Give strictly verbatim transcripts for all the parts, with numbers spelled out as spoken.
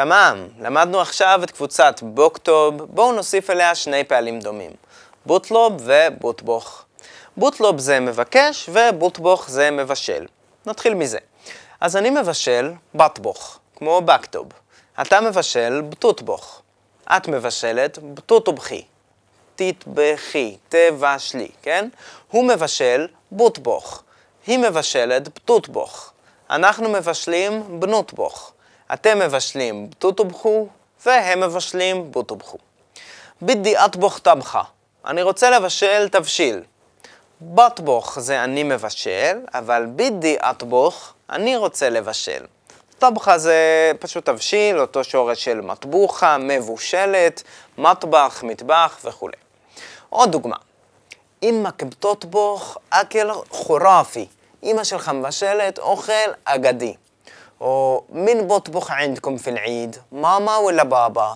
תמם, למדנו עכשיו את קבוצת בוקטוב, בואו נוסיף אליה שני פעלים דומים, בוטלוב ובוטבוך. בוטלוב זה מבקש ובוטבוך זה מבשל. נתחיל מזה. אז אני מבשל בטבוך, כמו בקטוב. אתה מבשל בטוטבוך. את מבשלת בטוטובכי. תתבכי, תבשלי, כן? הוא מבשל בוטבוך. היא מבשלת בטוטבוך. אנחנו מבשלים בנוטבוך. אתם מבשלים בטוטובכו והם מבשלים בוטובכו. בידי אטבוך טבחה. אני רוצה לבשל תבשיל. בטבוך זה אני מבשל, אבל בידי אטבוך אני רוצה לבשל. טבחה זה פשוט תבשיל, אותו שורש של מטבוחה, מבושלת, מטבח, מטבח וכו'. עוד דוגמה. אמא כבטוטבוך אכל חורפי. אמא שלך מבשלת אוכל אגדי. או מין בוטבוך עינדכם פי אל-עיד? מאמא ולא בבא?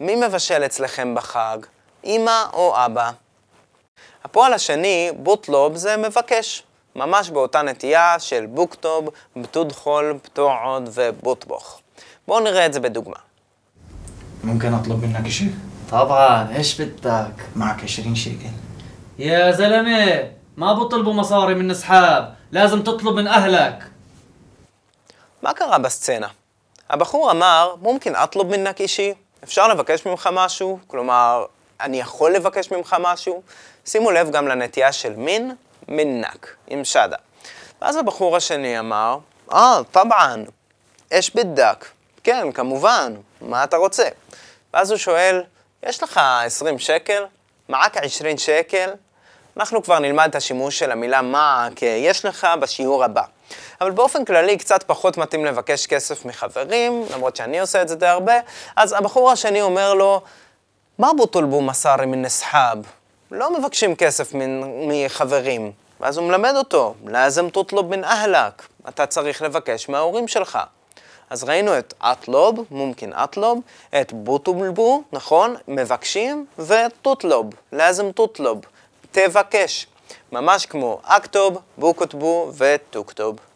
מי מבשל אצלכם בחג? אמא או אבא? הפועל השני, בוטלוב, זה מבקש. ממש באותה נטייה של בוקטוב, בטודחול, בטועוד ובוטבוך. בואו נראה את זה בדוגמה. מומכן אטלוב מנק שי? טבען, איש בדק? מעק עשרים שקל. יא זלמה, מה בטלבו מסארי מן אסחאב? לאזם תטלוב מן אהלק. מה קרה בסצנה? הבחור אמר, מומכן אטלוב מנק אישי? אפשר לבקש ממך משהו? כלומר, אני יכול לבקש ממך משהו? שימו לב גם לנטייה של מין, מנק, עם שדה. ואז הבחור השני אמר, אה, טבען, איש בדק? כן, כמובן, מה אתה רוצה? ואז הוא שואל, יש לך עשרים שקל? מעק עשרים שקל? אנחנו כבר נלמד את השימוש של המילה מעק, יש לך בשיעור הבא. אבל באופן כללי קצת פחות מתאים לבקש כסף מחברים, למרות שאני עושה את זה די הרבה, אז הבחור השני אומר לו, מה בוטלבו מסארי מן אסחאב? לא מבקשים כסף מחברים. ואז הוא מלמד אותו, לאזם תוטלוב מן אהלק, אתה צריך לבקש מההורים שלך. אז ראינו את אטלוב, מומכן אטלוב, את בוטלבו, נכון, מבקשים, ותוטלוב, לאזם תוטלוב, תבקש. ממש כמו אקטוב, בוקטבו וטוקטוב.